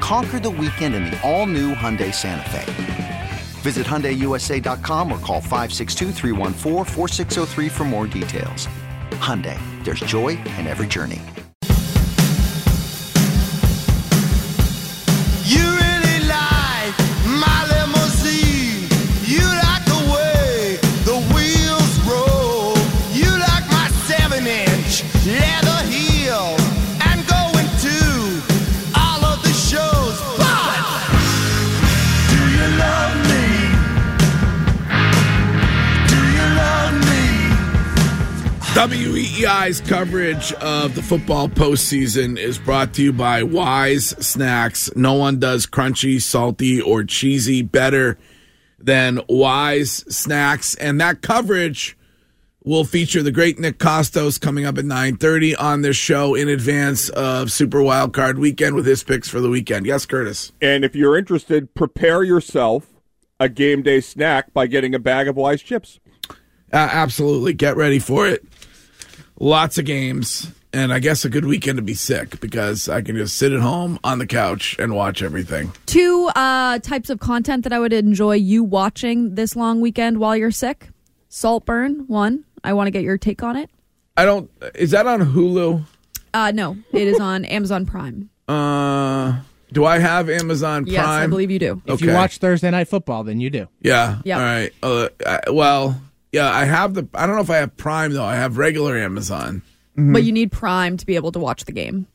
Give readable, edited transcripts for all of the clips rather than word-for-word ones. Conquer the weekend in the all-new Hyundai Santa Fe. Visit HyundaiUSA.com or call 562-314-4603 for more details. Hyundai, there's joy in every journey. You really like my limousine. You like the way the wheels roll. You like my 7-inch leather heel. WEEI's coverage of the football postseason is brought to you by Wise Snacks. No one does crunchy, salty, or cheesy better than Wise Snacks. And that coverage will feature the great Nick Costos coming up at 9:30 on this show in advance of Super Wild Card Weekend with his picks for the weekend. Yes, Curtis. And if you're interested, prepare yourself a game day snack by getting a bag of Wise Chips. Absolutely. Get ready for it. Lots of games, and I guess a good weekend to be sick because I can just sit at home on the couch and watch everything. Two types of content that I would enjoy you watching this long weekend while you're sick. Saltburn, one. I want to get your take on it. Is that on Hulu? No, it is on Amazon Prime. Do I have Amazon Prime? Yes, I believe you do. If you watch Thursday Night Football, then you do. Yeah. Yep. All right. Yeah, I have I don't know if I have Prime, though. I have regular Amazon. Mm-hmm. But you need Prime to be able to watch the game.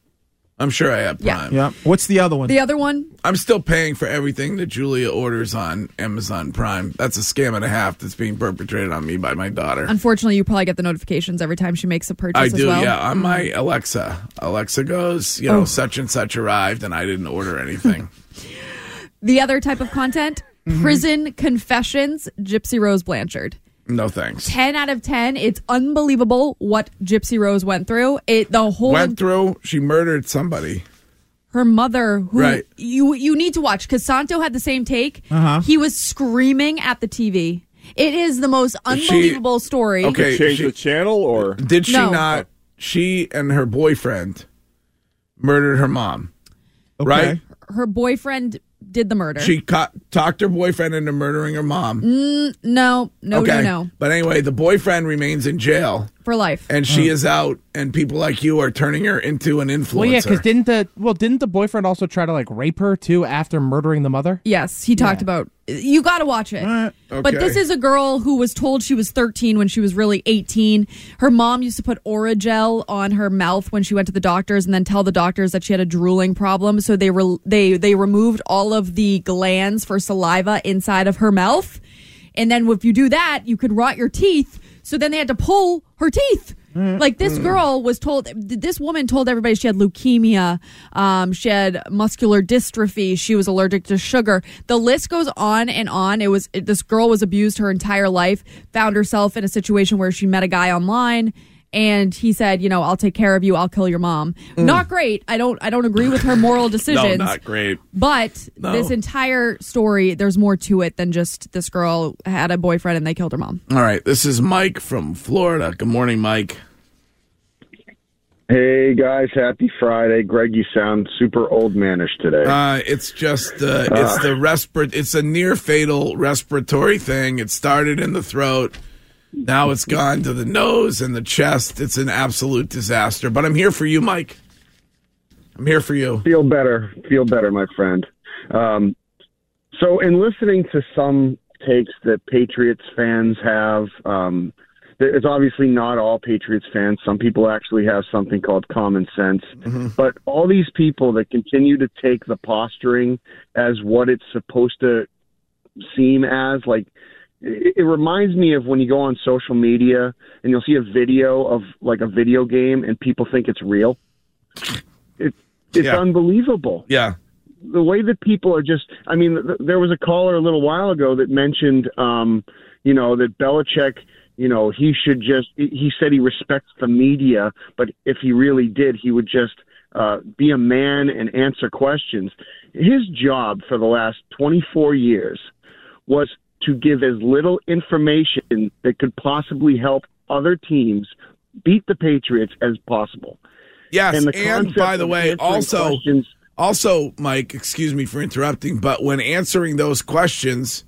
I'm sure I have Prime. Yeah. What's the other one? The other one? I'm still paying for everything that Julia orders on Amazon Prime. That's a scam and a half that's being perpetrated on me by my daughter. Unfortunately, you probably get the notifications every time she makes a purchase as well. I do, yeah. On my Alexa. Alexa goes, such and such arrived, and I didn't order anything. The other type of content, Prison Confessions, Gypsy Rose Blanchard. No thanks. 10 out of 10. It's unbelievable what Gypsy Rose went through. She murdered somebody. Her mother, who you need to watch because Santo had the same take. Uh-huh. He was screaming at the TV. It is the most unbelievable story. Okay, change the channel or did she not? She and her boyfriend murdered her mom. Okay. Right? Her boyfriend did the murder. She talked her boyfriend into murdering her mom. No. But anyway, the boyfriend remains in jail. For life. And she is out, and people like you are turning her into an influencer. Well, yeah, because didn't the boyfriend also try to, rape her, too, after murdering the mother? Yes, he talked about... You got to watch it. Okay. But this is a girl who was told she was 13 when she was really 18. Her mom used to put Oragel on her mouth when she went to the doctors and then tell the doctors that she had a drooling problem. So they removed all of the glands for saliva inside of her mouth. And then if you do that, you could rot your teeth. So then they had to pull her teeth. This girl was told, this woman told everybody she had leukemia, she had muscular dystrophy, she was allergic to sugar. The list goes on and on. This girl was abused her entire life, found herself in a situation where she met a guy online, and he said, I'll take care of you, I'll kill your mom. Not great. I don't agree with her moral decisions. No, not great. But this entire story, there's more to it than just this girl had a boyfriend and they killed her mom. All right, this is Mike from Florida. Good morning, Mike. Hey, guys. Happy Friday. Greg, you sound super old manish today. It's just it's a near fatal respiratory thing. It started in the throat. Now it's gone to the nose and the chest. It's an absolute disaster. But I'm here for you, Mike. I'm here for you. Feel better, my friend. So in listening to some takes that Patriots fans have, It's obviously not all Patriots fans. Some people actually have something called common sense. Mm-hmm. But all these people that continue to take the posturing as what it's supposed to seem as, like, it reminds me of when you go on social media and you'll see a video of like a video game and people think it's real. It's unbelievable. Yeah. The way that people are just, I mean, there was a caller a little while ago that mentioned, you know, that Belichick, you know, he should just, he said he respects the media, but if he really did, he would just be a man and answer questions. His job for the last 24 years was to give as little information that could possibly help other teams beat the Patriots as possible. Yes, and by the way, also, Mike, excuse me for interrupting, but when answering those questions,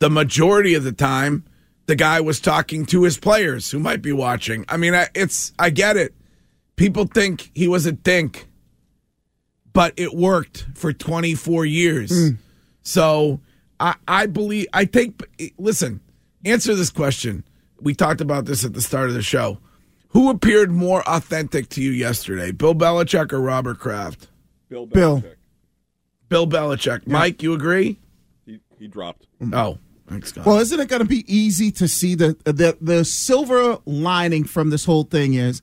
the majority of the time, the guy was talking to his players who might be watching. I mean, I get it. People think he was a dink, but it worked for 24 years. Mm. So listen, answer this question. We talked about this at the start of the show. Who appeared more authentic to you yesterday, Bill Belichick or Robert Kraft? Bill Belichick. Bill Belichick. Yeah. Mike, you agree? He dropped. Oh, thanks, God. Well, isn't it going to be easy to see the silver lining from this whole thing is,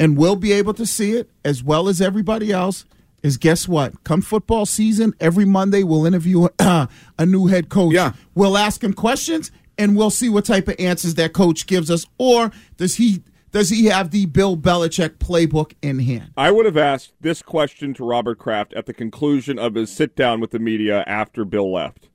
and we'll be able to see it as well as everybody else, is guess what? Come football season, every Monday we'll interview a new head coach. Yeah. We'll ask him questions, and we'll see what type of answers that coach gives us, or does he have the Bill Belichick playbook in hand? I would have asked this question to Robert Kraft at the conclusion of his sit-down with the media after Bill left.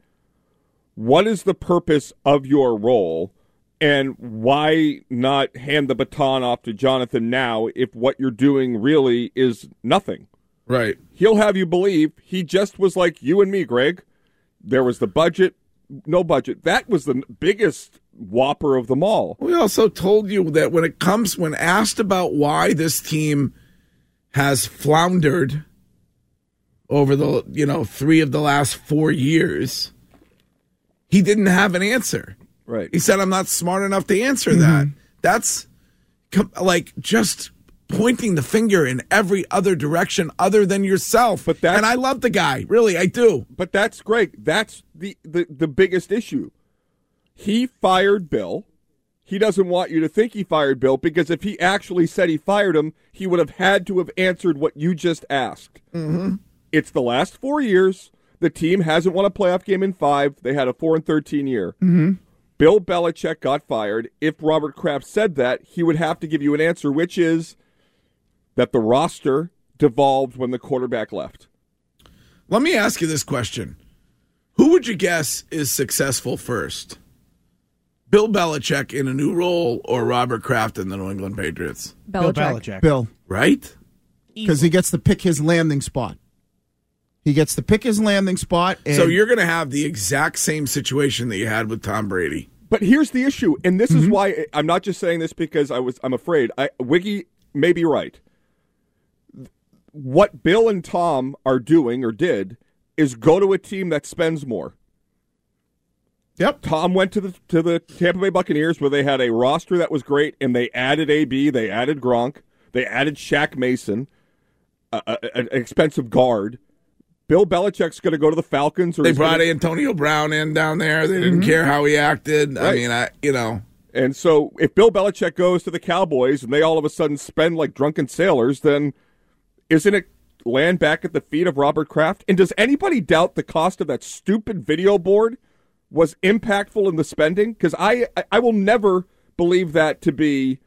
What is the purpose of your role, and why not hand the baton off to Jonathan now if what you're doing really is nothing? Right. He'll have you believe he just was like you and me, Greg. There was the budget, no budget. That was the biggest whopper of them all. We also told you that when asked about why this team has floundered over the, you know, three of the last 4 years, he didn't have an answer. Right. He said, I'm not smart enough to answer that. That's like just pointing the finger in every other direction other than yourself. And I love the guy. Really, I do. But that's great. That's the biggest issue. He fired Bill. He doesn't want you to think he fired Bill, because if he actually said he fired him, he would have had to have answered what you just asked. Mm-hmm. It's the last 4 years. The team hasn't won a playoff game in 5. They had a 4-13 year. Mm-hmm. Bill Belichick got fired. If Robert Kraft said that, he would have to give you an answer, which is that the roster devolved when the quarterback left. Let me ask you this question. Who would you guess is successful first? Bill Belichick in a new role, or Robert Kraft in the New England Patriots? Belichick. Bill Belichick. Bill. Right? Because he gets to pick his landing spot. And so you're going to have the exact same situation that you had with Tom Brady. But here's the issue, and this is why I'm not just saying this because I'm afraid. Wiggy may be right. What Bill and Tom are doing or did is go to a team that spends more. Yep. Tom went to the Tampa Bay Buccaneers, where they had a roster that was great, and they added AB, they added Gronk, they added Shaq Mason, an expensive guard. Bill Belichick's going to go to the Falcons. Or they brought Antonio Brown in down there. They didn't care how he acted. Right. I mean, you know. And so if Bill Belichick goes to the Cowboys and they all of a sudden spend like drunken sailors, then isn't it land back at the feet of Robert Kraft? And does anybody doubt the cost of that stupid video board was impactful in the spending? Because I will never believe that to be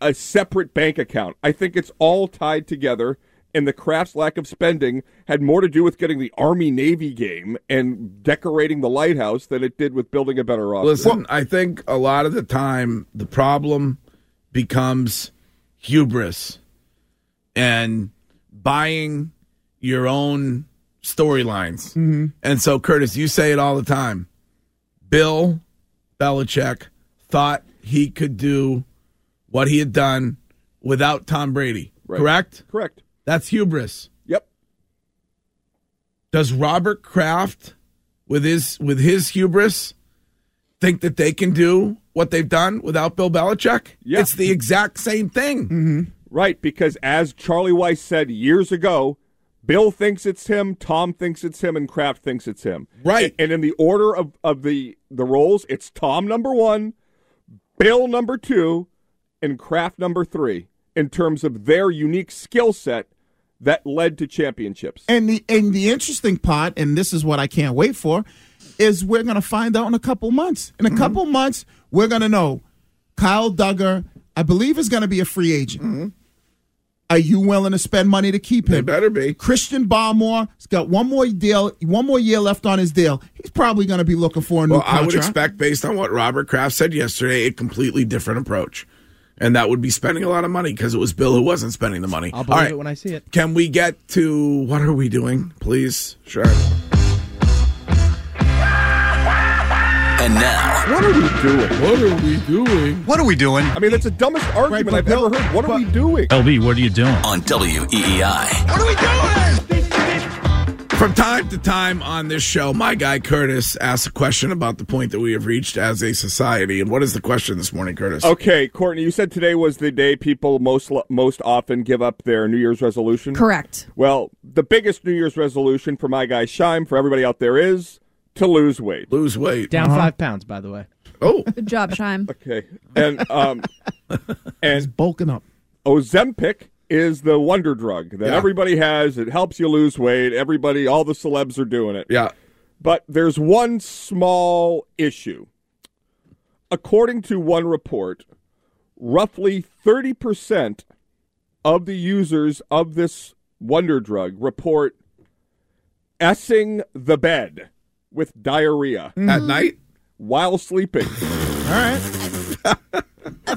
a separate bank account. I think it's all tied together, and the Kraft's lack of spending had more to do with getting the Army-Navy game and decorating the lighthouse than it did with building a better roster. Listen, I think a lot of the time the problem becomes hubris and buying your own storylines. Mm-hmm. And so, Curtis, you say it all the time. Bill Belichick thought he could do what he had done without Tom Brady. Right. Correct? Correct. That's hubris. Yep. Does Robert Kraft, with his hubris, think that they can do what they've done without Bill Belichick? Yeah. It's the exact same thing. Mm-hmm. Right, because as Charlie Weiss said years ago, Bill thinks it's him, Tom thinks it's him, and Kraft thinks it's him. Right. And in the order of the roles, it's Tom number one, Bill number two, and Kraft number three in terms of their unique skill set that led to championships. And the interesting part, and this is what I can't wait for, is we're going to find out in a couple months. In a couple months, we're going to know Kyle Duggar, I believe, is going to be a free agent. Mm-hmm. Are you willing to spend money to keep him? They better be. Christian Barmore has got one more year left on his deal. He's probably going to be looking for a new contract. I would expect, based on what Robert Kraft said yesterday, a completely different approach. And that would be spending a lot of money because it was Bill who wasn't spending the money. I'll believe it when I see it. Can we get to what are we doing, please? Sure. And now, what are we doing? I mean, that's the dumbest argument I've ever heard. What are we doing? LB, what are you doing? On WEEI. What are we doing? From time to time on this show, my guy Curtis asks a question about the point that we have reached as a society. And what is the question this morning, Curtis? Okay, Courtney, you said today was the day people most often give up their New Year's resolution. Correct. Well, the biggest New Year's resolution for my guy Shime, for everybody out there, is to lose weight. Down 5 pounds, by the way. Oh. Good job, Shime. Okay. And he's bulking up. Ozempic is the wonder drug that everybody has. It helps you lose weight. All the celebs are doing it. Yeah. But there's one small issue. According to one report, roughly 30% of the users of this wonder drug report essing the bed with diarrhea. Mm-hmm. At night? While sleeping. All right.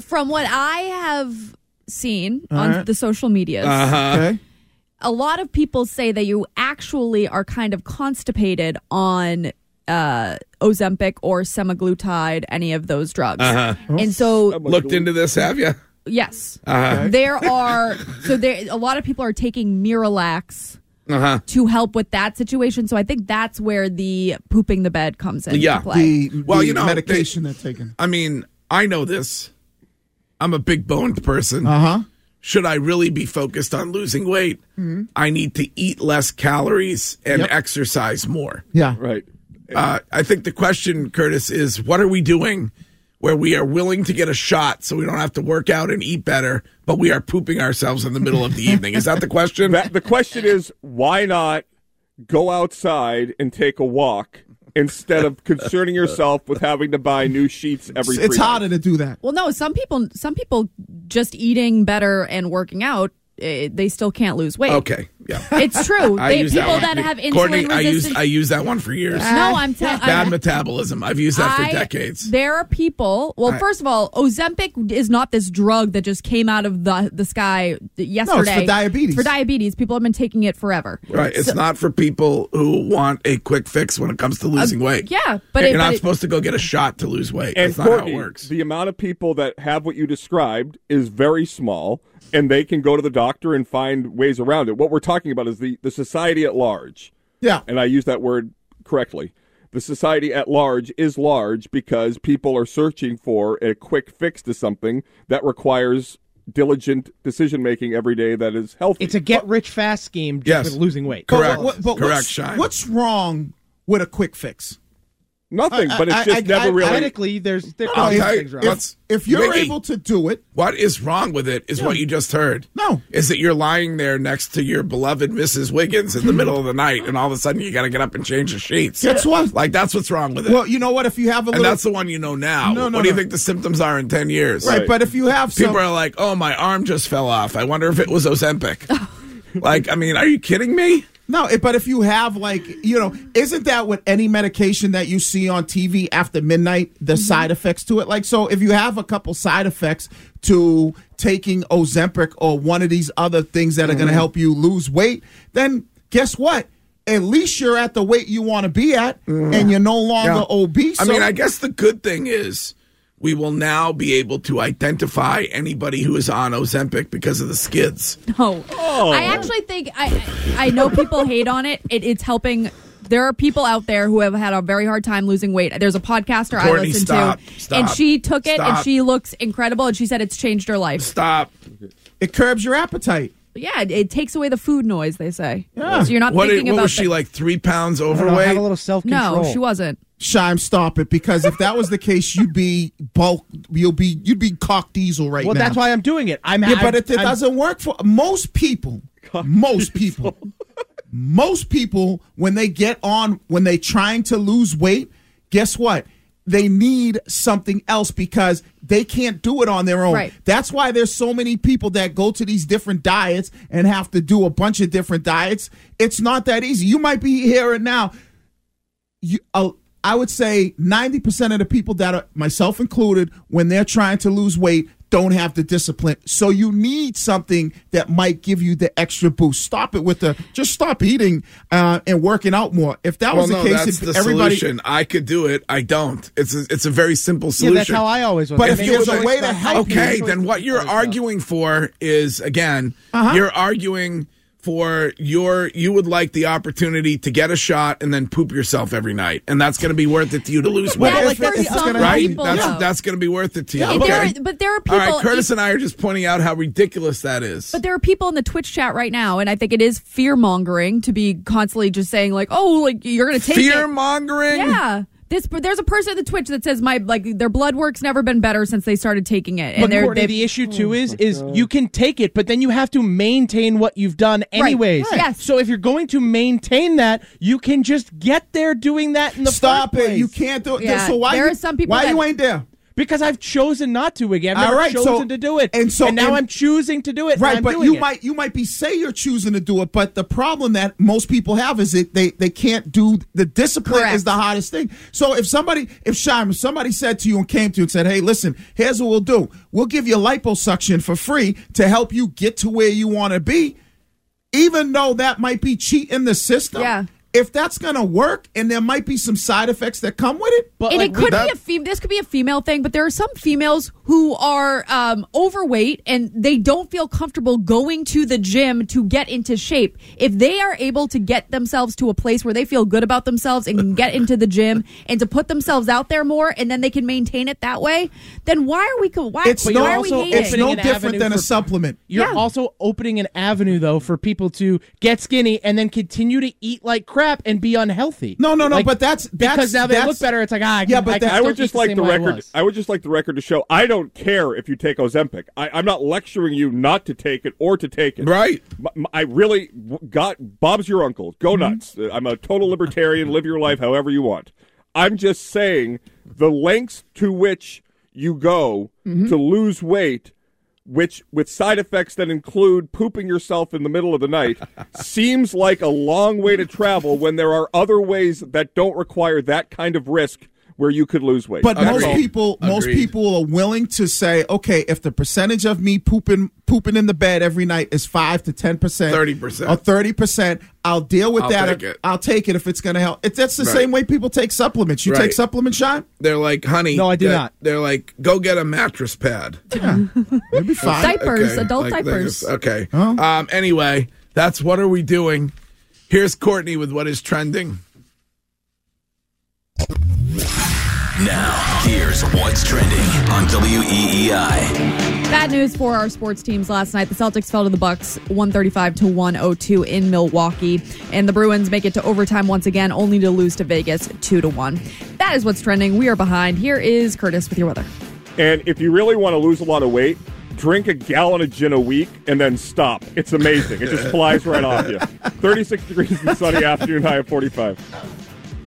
From what I have seen on the social medias, okay, a lot of people say that you actually are kind of constipated on Ozempic or semaglutide, any of those drugs. And so, looked into this, have you? Yes. Okay. A lot of people are taking Miralax to help with that situation. So I think that's where the pooping the bed comes into play. The medication they're taking. I mean, I know this. I'm a big boned person. Should I really be focused on losing weight? Mm-hmm. I need to eat less calories and exercise more. Yeah. Right. I think the question, Curtis, is what are we doing where we are willing to get a shot so we don't have to work out and eat better, but we are pooping ourselves in the middle of the evening? Is that the question? The question is, why not go outside and take a walk instead of concerning yourself with having to buy new sheets every 3 days? It's harder to do that. Well, no, some people just eating better and working out, they still can't lose weight. Okay, yeah, it's true. People that have insulin resistance. I used that one for years. No, I'm telling you. Bad metabolism. I've used that for decades. There are people. Well, first of all, Ozempic is not this drug that just came out of the sky yesterday. No, it's for diabetes. People have been taking it forever. Right. It's not for people who want a quick fix when it comes to losing weight. Yeah, but you're not supposed to go get a shot to lose weight. That's not how it works. The amount of people that have what you described is very small, and they can go to the doctor and find ways around it. What we're talking about is the society at large. Yeah. And I use that word correctly. The society at large is large because people are searching for a quick fix to something that requires diligent decision-making every day that is healthy. It's a get-rich-fast scheme just with losing weight. Correct. What's wrong with a quick fix? Nothing, but it's just never really. Medically, there's things wrong. If you're able to do it. What is wrong with it is what you just heard. No. Is that you're lying there next to your beloved Mrs. Wiggins in the middle of the night, and all of a sudden you got to get up and change the sheets. That's what? Like, that's what's wrong with it. Well, you know what? If you have a little. And that's the one you know now. No, what do you think the symptoms are in 10 years? Right, but if you have some. People are like, oh, my arm just fell off. I wonder if it was Ozempic. I mean, are you kidding me? No, but if you have, isn't that with any medication that you see on TV after midnight, the side effects to it? Like, so if you have a couple side effects to taking Ozempic or one of these other things that are going to help you lose weight, then guess what? At least you're at the weight you want to be at, and you're no longer obese. I mean, I guess the good thing is we will now be able to identify anybody who is on Ozempic because of the skids. No. Oh. I actually think I know people hate on it. It's helping There are people out there who have had a very hard time losing weight. There's a podcaster Courtney, I listen to, and she took it, and she looks incredible, and she said it's changed her life. It curbs your appetite. Yeah, it takes away the food noise, they say. Yeah. So you're not thinking about it. What was she, like 3 pounds overweight? I had a little self-control. No, she wasn't. Shime, stop it, because if that was the case, you'd be bulk. You'd be cock diesel right now. Well, that's why I'm doing it. But it doesn't work for most people. Most people, when they get on, when they're trying to lose weight, guess what? They need something else because they can't do it on their own. Right. That's why there's so many people that go to these different diets and have to do a bunch of different diets. It's not that easy. You might be here and now. I would say 90% of the people that are, myself included, when they're trying to lose weight, don't have the discipline. So you need something that might give you the extra boost. Stop it with just stop eating and working out more. If that was the case, that's everybody. Solution. I could do it. I don't. It's a very simple solution. Yeah, that's how I always was. But if there's a way to help you. Then what you're arguing for is, again, you're arguing for you would like the opportunity to get a shot and then poop yourself every night, and that's going to be worth it to you to lose weight. Yeah, that's going to be worth it to you. Yeah, okay. There are people. All right, Curtis and I are just pointing out how ridiculous that is. But there are people in the Twitch chat right now, and I think it is fear mongering to be constantly just saying like, "Oh, like you're going to take fear mongering." Yeah. There's a person at the Twitch that says their blood work's never been better since they started taking it. And the issue too is you can take it, but then you have to maintain what you've done anyways. Right. Yes. So if you're going to maintain that, you can just get there doing that in the first place. You can't do it. Yeah. So why are some people? Why you ain't there? Because I've chosen not to again. I've chosen to do it, and now I'm choosing to do it. Right, but you might say you're choosing to do it, but the problem that most people have is that they can't do the discipline. Correct. Is the hardest thing. So if somebody said to you and came to you and said, "Hey, listen, here's what we'll do. We'll give you liposuction for free to help you get to where you want to be," even though that might be cheating the system. Yeah. If that's going to work, and there might be some side effects that come with it. But this could be a female thing, but there are some females who are overweight and they don't feel comfortable going to the gym to get into shape. If they are able to get themselves to a place where they feel good about themselves and can get into the gym and to put themselves out there more, and then they can maintain it that way, then it's no different than a supplement. You're also opening an avenue, though, for people to get skinny and then continue to eat like crap and be unhealthy. No, like, but that's because now they look better. It's like I would just like the record to show I don't care if you take Ozempic. I'm not lecturing you not to take it or to take it. Right. I really got Bob's your uncle. Go nuts. I'm a total libertarian. Live your life however you want. I'm just saying the lengths to which you go to lose weight, which with side effects that include pooping yourself in the middle of the night, seems like a long way to travel when there are other ways that don't require that kind of risk where you could lose weight. But most people are willing to say, okay, if the percentage of me pooping in the bed every night is 5 to 10%, 30%. Or 30%, I'll deal with that. I'll take it if it's going to help. That's the same way people take supplements. You take supplements, Sean? They're like, honey. No, I do not. They're like, go get a mattress pad. Yeah. It'll be fine. Diapers, okay. Adult diapers. Just, okay. Huh? Anyway, that's what are we doing. Here's Courtney with what is trending. Now, here's what's trending on WEEI. Bad news for our sports teams last night. The Celtics fell to the Bucks 135-102 in Milwaukee. And the Bruins make it to overtime once again, only to lose to Vegas 2-1. That is what's trending. We are behind. Here is Curtis with your weather. And if you really want to lose a lot of weight, drink a gallon of gin a week and then stop. It's amazing. It just flies right off you. 36 degrees in the sunny afternoon, high of 45.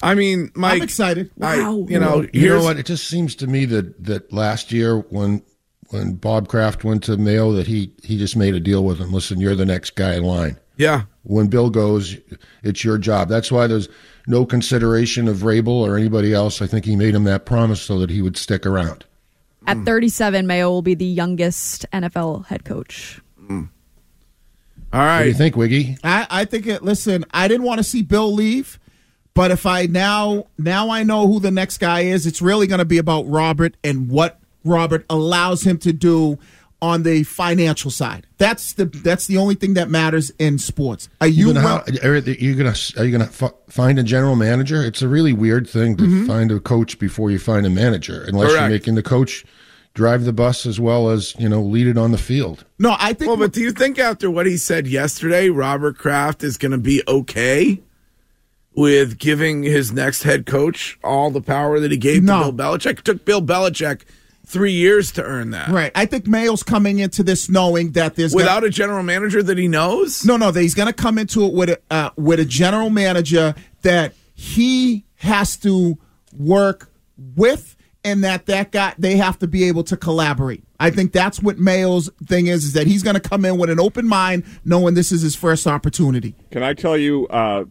I mean, Mike. I'm excited. Wow. You know what? It just seems to me that last year when Bob Kraft went to Mayo, that he just made a deal with him. Listen, you're the next guy in line. Yeah. When Bill goes, it's your job. That's why there's no consideration of Rabel or anybody else. I think he made him that promise so that he would stick around. At 37, Mayo will be the youngest NFL head coach. Mm. All right. What do you think, Wiggy? I think it. Listen, I didn't want to see Bill leave, but if I now I know who the next guy is, it's really going to be about Robert and what Robert allows him to do on the financial side. That's the only thing that matters in sports. Are you gonna find a general manager? It's a really weird thing to find a coach before you find a manager, unless you're making the coach drive the bus as well as, you know, lead it on the field. No, I think. Well, but do you think after what he said yesterday, Robert Kraft is going to be okay with giving his next head coach all the power that he gave to Bill Belichick? It took Bill Belichick 3 years to earn that. Right. I think Mayo's coming into this knowing that there's... Without a general manager that he knows? No, that he's going to come into it with a general manager that he has to work with, and they have to be able to collaborate. I think that's what Mayo's thing is that he's going to come in with an open mind, knowing this is his first opportunity. Can I tell you a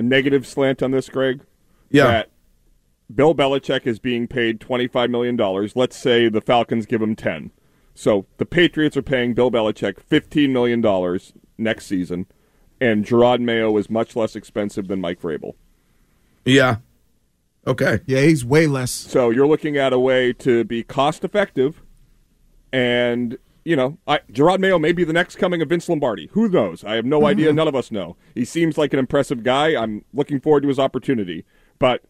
negative slant on this, Greg? Yeah. That Bill Belichick is being paid $25 million. Let's say the Falcons give him 10. So the Patriots are paying Bill Belichick $15 million next season, and Jerod Mayo is much less expensive than Mike Vrabel. Yeah. Okay. Yeah, he's way less. So you're looking at a way to be cost-effective, and, you know, Jerod Mayo may be the next coming of Vince Lombardi. Who knows? I have no idea. None of us know. He seems like an impressive guy. I'm looking forward to his opportunity, but...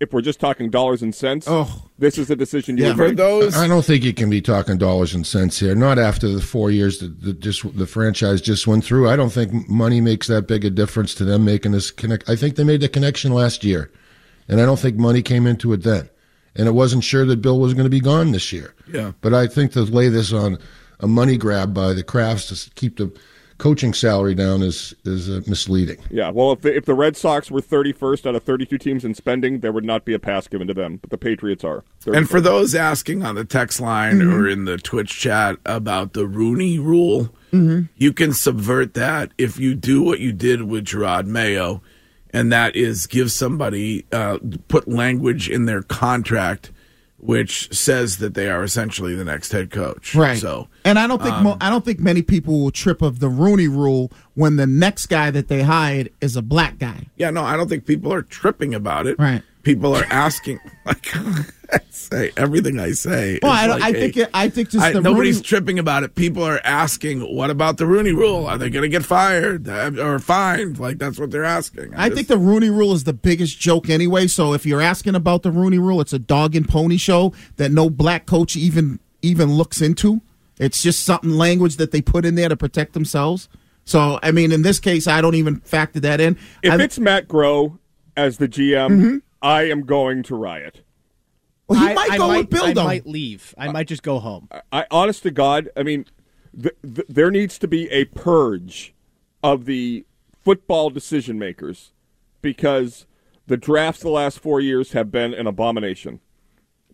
If we're just talking dollars and cents, this is a decision you have. I don't think you can be talking dollars and cents here. Not after the 4 years that the franchise just went through. I don't think money makes that big a difference to them making this connect. I think they made the connection last year, and I don't think money came into it then. And it wasn't sure that Bill was going to be gone this year. Yeah. But I think to lay this on a money grab by the Crafts to keep the coaching salary down is misleading. Yeah, well, if the Red Sox were 31st out of 32 teams in spending, there would not be a pass given to them, but the Patriots are. 31st. And for those asking on the text line or in the Twitch chat about the Rooney Rule, you can subvert that if you do what you did with Jerod Mayo, and that is give somebody, put language in their contract which says that they are essentially the next head coach. Right. So, and I don't think many people will trip of the Rooney Rule when the next guy that they hired is a black guy. Yeah, no, I don't think people are tripping about it. Right. people are asking. Like I say, everything I say. Well, I think nobody's tripping about it. People are asking, what about the Rooney Rule? Are they going to get fired or fined? Like that's what they're asking. I think the Rooney Rule is the biggest joke anyway. So if you're asking about the Rooney Rule, it's a dog and pony show that no black coach even looks into. It's just something language that they put in there to protect themselves. So, I mean, in this case, I don't even factor that in. If it's Matt Groh as the GM, mm-hmm. I am going to riot. Well, I might go with Bill, though. I might leave. I might just go home. I honest to God, I mean, there needs to be a purge of the football decision makers because the drafts the last 4 years have been an abomination.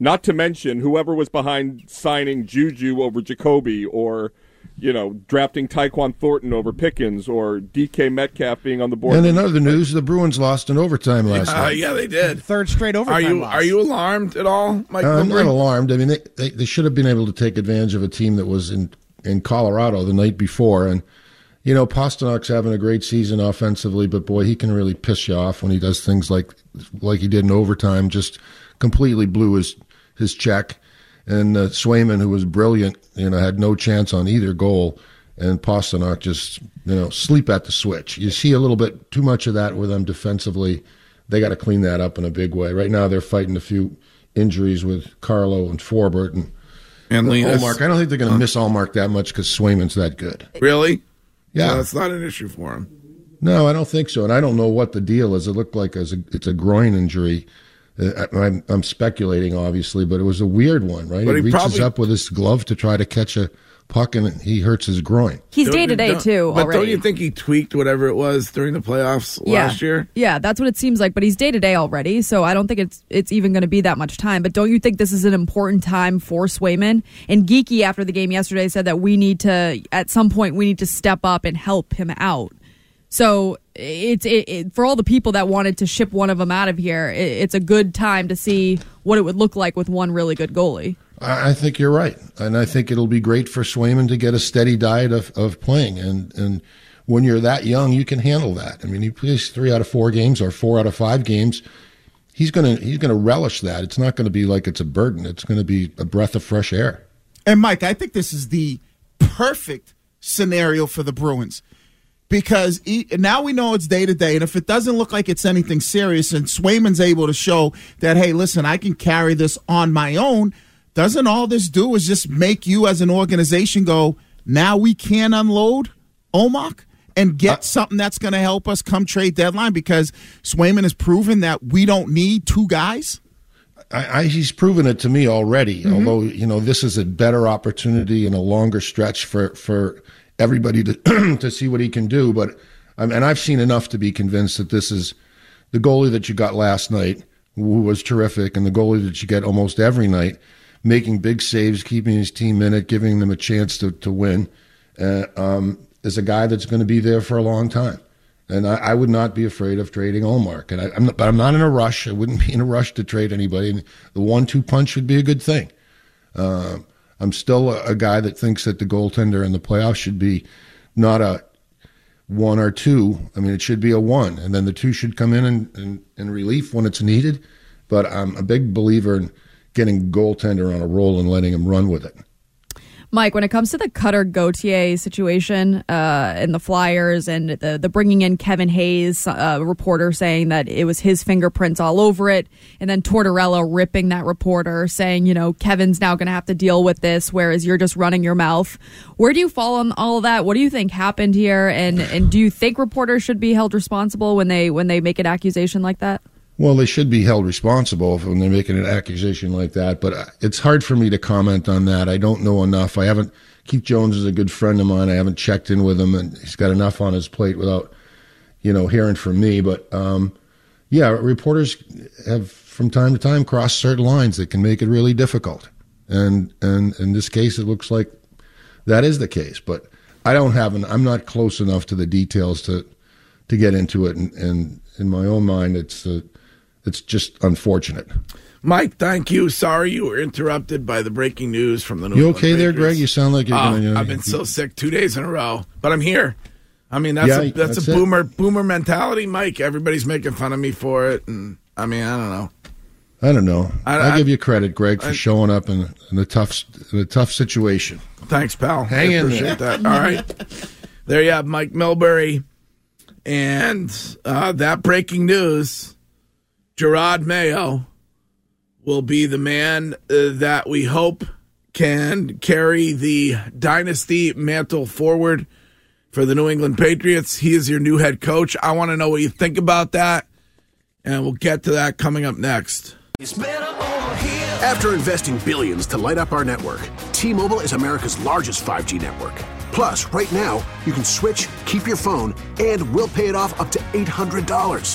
Not to mention whoever was behind signing Juju over Jacoby or... you know, drafting Tyquan Thornton over Pickens or DK Metcalf being on the board. And in other news, the Bruins lost in overtime last night. Yeah, they did. Third straight overtime loss. Are you alarmed at all, Mike? I'm not alarmed. I mean, they should have been able to take advantage of a team that was in Colorado the night before. And, you know, Pasternak's having a great season offensively, but, boy, he can really piss you off when he does things like he did in overtime, just completely blew his check. And Swayman, who was brilliant, you know, had no chance on either goal. And Pasternak just, you know, sleep at the switch. You see a little bit too much of that with them defensively. They got to clean that up in a big way. Right now, they're fighting a few injuries with Carlo and Forbert and Ullmark. I don't think they're going to miss Ullmark that much because Swayman's that good. Really? Yeah. That's not an issue for him. No, I don't think so. And I don't know what the deal is. It looked like it's a groin injury. I'm speculating, obviously, but it was a weird one, right? But he reaches up with his glove to try to catch a puck, and he hurts his groin. He's day-to-day, too, but already. Don't you think he tweaked whatever it was during the playoffs last year? Yeah, that's what it seems like, but he's day-to-day already, so I don't think it's even going to be that much time. But don't you think this is an important time for Swayman? And Geeky, after the game yesterday, said that at some point, we need to step up and help him out. So it's for all the people that wanted to ship one of them out of here, it's a good time to see what it would look like with one really good goalie. I think you're right, and I think it'll be great for Swayman to get a steady diet of playing. And when you're that young, you can handle that. I mean, he plays 3 out of 4 games or 4 out of 5 games. He's gonna relish that. It's not going to be like it's a burden. It's going to be a breath of fresh air. And, Mike, I think this is the perfect scenario for the Bruins. Because now we know it's day-to-day, and if it doesn't look like it's anything serious and Swayman's able to show that, hey, listen, I can carry this on my own, doesn't all this do is just make you as an organization go, now we can unload Ullmark and get something that's going to help us come trade deadline? Because Swayman has proven that we don't need 2 guys. He's proven it to me already, mm-hmm. although, you know, this is a better opportunity and a longer stretch for everybody to see what he can do, but and I've seen enough to be convinced that this is the goalie that you got last night, who was terrific, and the goalie that you get almost every night, making big saves, keeping his team in it, giving them a chance to win, is a guy that's going to be there for a long time. And I would not be afraid of trading Ullmark, and I'm not in a rush. I wouldn't be in a rush to trade anybody, and the 1-2 punch would be a good thing. I'm still a guy that thinks that the goaltender in the playoffs should be not a 1 or 2. I mean, it should be a 1, and then the 2 should come in and relief when it's needed. But I'm a big believer in getting goaltender on a roll and letting him run with it. Mike, when it comes to the Cutter Gauthier situation and the Flyers and the bringing in Kevin Hayes, a reporter saying that it was his fingerprints all over it, and then Tortorella ripping that reporter saying, you know, Kevin's now going to have to deal with this, whereas you're just running your mouth. Where do you fall on all of that? What do you think happened here? And do you think reporters should be held responsible when they make an accusation like that? Well, they should be held responsible when they're making an accusation like that, but it's hard for me to comment on that. I don't know enough. Keith Jones is a good friend of mine. I haven't checked in with him, and he's got enough on his plate without, you know, hearing from me. But, yeah, reporters have from time to time crossed certain lines that can make it really difficult. And in this case, it looks like that is the case. But I'm not close enough to the details to get into it. And in my own mind, it's just unfortunate. Mike, thank you. Sorry you were interrupted by the breaking news from the New England Patriots. You okay there, Greg? You sound like you're going to... I've been so sick 2 days in a row, but I'm here. I mean, that's a boomer mentality, Mike. Everybody's making fun of me for it, and I mean, I don't know. I don't know. I'll give you credit, Greg, for showing up in a tough situation. Thanks, pal. Hang in there. That. All right. There you have Mike Milbury. And that breaking news, Jerod Mayo will be the man that we hope can carry the dynasty mantle forward for the New England Patriots. He is your new head coach. I want to know what you think about that, and we'll get to that coming up next. It's better over here. After investing billions to light up our network, T-Mobile is America's largest 5G network. Plus, right now, you can switch, keep your phone, and we'll pay it off up to $800.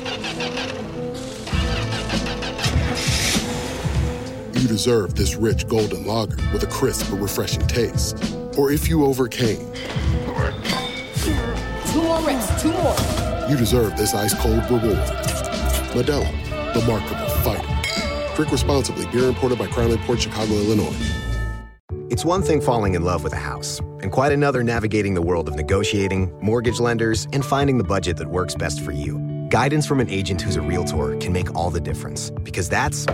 You deserve this rich golden lager with a crisp but refreshing taste. Or if you overcame... 2 more rings, 2 more. You deserve this ice-cold reward. Modelo, the Markable Fighter. Drink responsibly. Beer imported by Crown Imports, Chicago, Illinois. It's one thing falling in love with a house, and quite another navigating the world of negotiating, mortgage lenders, and finding the budget that works best for you. Guidance from an agent who's a realtor can make all the difference, because that's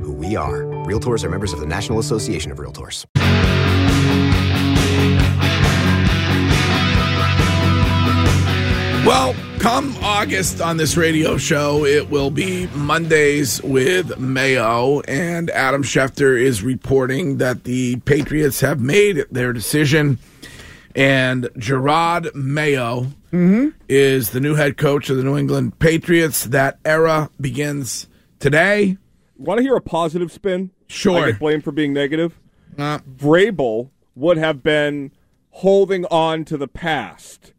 who we are. Realtors are members of the National Association of Realtors. Well, come August on this radio show, it will be Mondays with Mayo, and Adam Schefter is reporting that the Patriots have made their decision, and Jerod Mayo is the new head coach of the New England Patriots. That era begins today. Want to hear a positive spin? Sure. I get blamed for being negative. Vrabel would have been holding on to the past,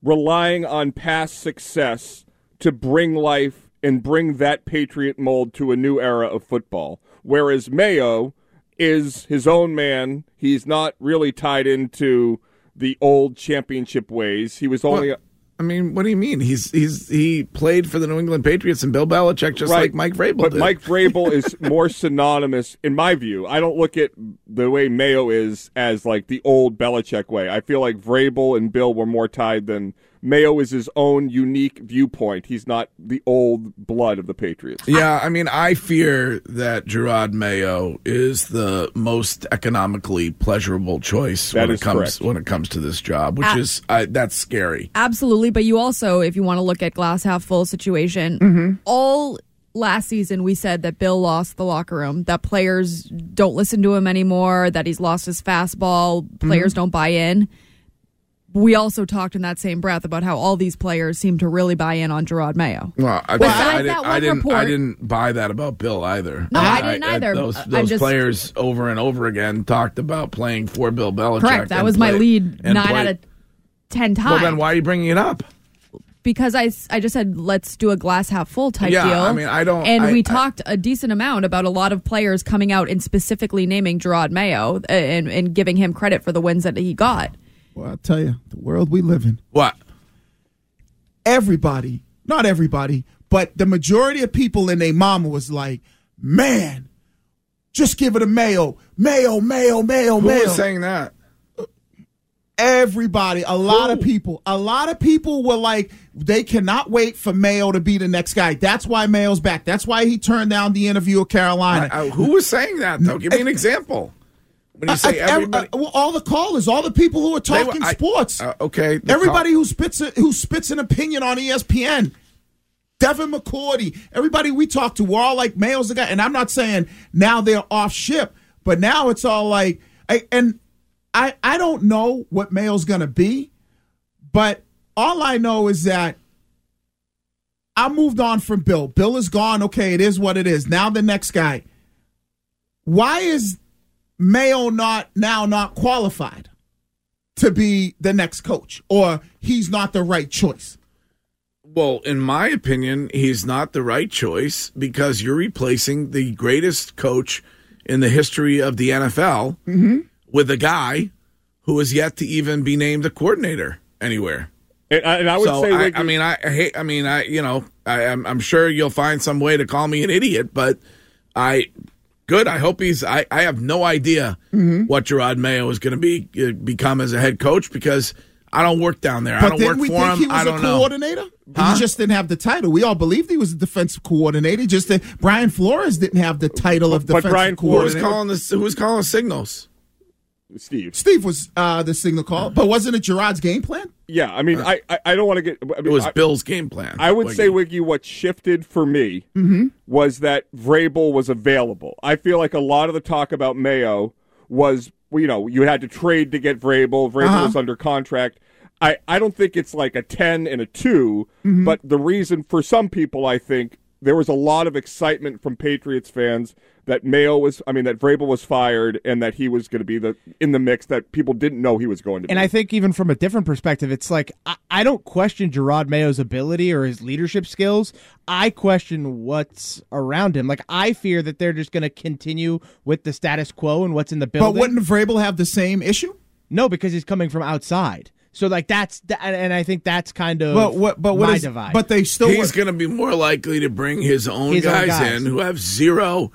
relying on past success to bring life and bring that Patriot mold to a new era of football. Whereas Mayo is his own man. He's not really tied into the old championship ways. He was only... Well, I mean, what do you mean? He played for the New England Patriots and Bill Belichick just like Mike Vrabel did. But Mike Vrabel is more synonymous, in my view. I don't look at the way Mayo is as like the old Belichick way. I feel like Vrabel and Bill were more tied than Mayo is his own unique viewpoint. He's not the old blood of the Patriots. Yeah, I mean, I fear that Jerod Mayo is the most economically pleasurable choice when it comes to this job, which is that's scary. Absolutely. But you also, if you want to look at glass half full situation, all last season we said that Bill lost the locker room, that players don't listen to him anymore, that he's lost his fastball, players don't buy in. We also talked in that same breath about how all these players seem to really buy in on Jerod Mayo. Well, I didn't buy that about Bill either. No, I didn't either. Those players over and over again talked about playing for Bill Belichick. Correct, that was my lead 9 out of 10 times. Well, then why are you bringing it up? Because I just said, let's do a glass half full type deal. Yeah, I mean, I don't... And we talked a decent amount about a lot of players coming out and specifically naming Jerod Mayo and giving him credit for the wins that he got. Well, I'll tell you, the world we live in. What? Everybody, not everybody, but the majority of people in their mama was like, man, just give it a Mayo. Mayo. Who was saying that? Everybody, a lot of people were like, they cannot wait for Mayo to be the next guy. That's why Mayo's back. That's why he turned down the interview of Carolina. Who was saying that, though? Give me an example. When you say everybody, all the callers, all the people who are talking sports. Everybody who spits an opinion on ESPN. Devin McCourty. Everybody we talk to, we're all like, Mayo's the guy. And I'm not saying now they're off ship, but now it's all like, I don't know what Mayo's going to be, but all I know is that I moved on from Bill. Bill is gone. Okay, it is what it is. Now the next guy. Why is Mayo not qualified to be the next coach, or he's not the right choice? Well, in my opinion, he's not the right choice because you're replacing the greatest coach in the history of the NFL with a guy who is yet to even be named a coordinator anywhere. And I would say, Wiggy, I'm sure you'll find some way to call me an idiot, but I hope he's. I have no idea what Jerod Mayo is going to become as a head coach because I don't work down there. But I don't work for him. I don't know. He was a coordinator. Huh? He just didn't have the title. We all believed he was a defensive coordinator. Just that Brian Flores didn't have the title of defensive coordinator. Who was calling signals? Steve. Steve was the signal call, but wasn't it Jerrod's game plan? Yeah, I mean, I don't want to get... I mean, it was Bill's game plan. I would say, Wiggy, what shifted for me was that Vrabel was available. I feel like a lot of the talk about Mayo was, you had to trade to get Vrabel. Vrabel was under contract. I don't think it's like a 10 and a 2, but the reason for some people, I think, there was a lot of excitement from Patriots fans that Vrabel was fired and that he was going to be in the mix that people didn't know he was going to be. And I think even from a different perspective, it's like I don't question Jerod Mayo's ability or his leadership skills. I question what's around him. Like, I fear that they're just going to continue with the status quo and what's in the building. But wouldn't Vrabel have the same issue? No, because he's coming from outside. So, and I think that's kind of my divide. But he's going to be more likely to bring his own guys in who have zero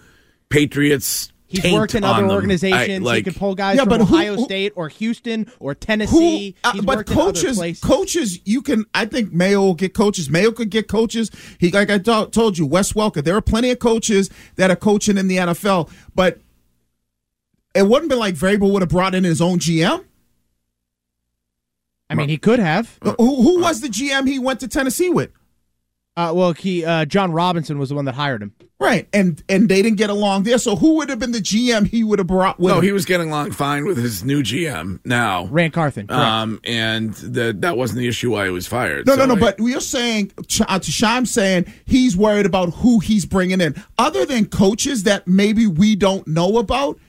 Patriots. He's worked in other organizations. He could pull guys from Ohio State or Houston or Tennessee. But coaches, I think Mayo will get coaches. Mayo could get coaches. He, like I told you, Wes Welker. There are plenty of coaches that are coaching in the NFL, but it wouldn't be like Vrabel would have brought in his own GM. I mean, he could have. Who was the GM he went to Tennessee with? John Robinson was the one that hired him. Right, and they didn't get along there, so who would have been the GM he would have brought with him? No, he was getting along fine with his new GM now. Rand Carthen, correct. And that wasn't the issue why he was fired. No, but we're saying, Tasham's saying he's worried about who he's bringing in. Other than coaches that maybe we don't know about,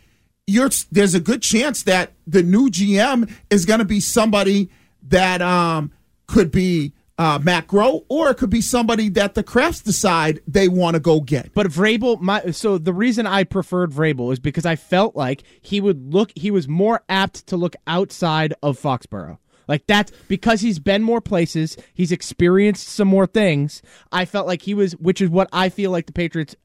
there's a good chance that the new GM is going to be somebody that could be Matt Groh, or it could be somebody that the Crafts decide they want to go get. But Vrabel, so the reason I preferred Vrabel is because I felt like he was more apt to look outside of Foxborough. Like, that's because he's been more places, he's experienced some more things. I felt like he was, which is what I feel like the Patriots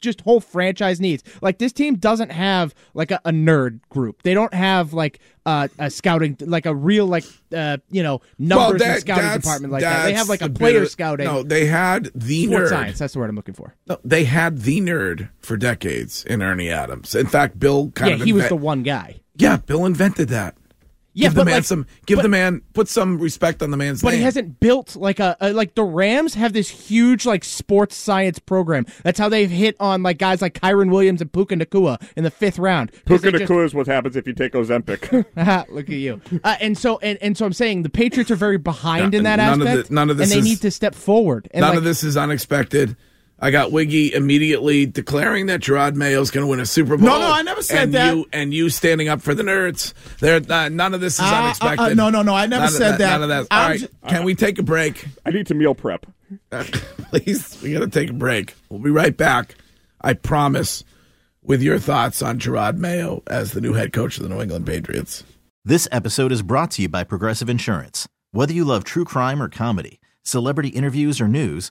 just whole franchise needs. Like, this team doesn't have like a nerd group. They don't have like a scouting, like a real numbers and scouting department like that. They have like a player scouting. No, they had the nerd. Sports science, that's the word I'm looking for. No, they had the nerd for decades in Ernie Adams. In fact, Bill kind of he was the one guy. Yeah, Bill invented that. Yeah, put some respect on the man's name. But he hasn't built like the Rams have this huge like sports science program. That's how they've hit on like guys like Kyron Williams and Puka Nacua in the fifth round. Puka Nacua is what happens if you take Ozempic. Look at you. And so I'm saying the Patriots are very behind in that aspect. None of this, and they need to step forward. And none of this is unexpected. I got Wiggy immediately declaring that Jerod Mayo's going to win a Super Bowl. No, I never said that. You standing up for the nerds. None of this is unexpected. No, I never said that. None of that. All right, can we take a break? I need to meal prep. Please, we got to take a break. We'll be right back, I promise, with your thoughts on Jerod Mayo as the new head coach of the New England Patriots. This episode is brought to you by Progressive Insurance. Whether you love true crime or comedy, celebrity interviews or news,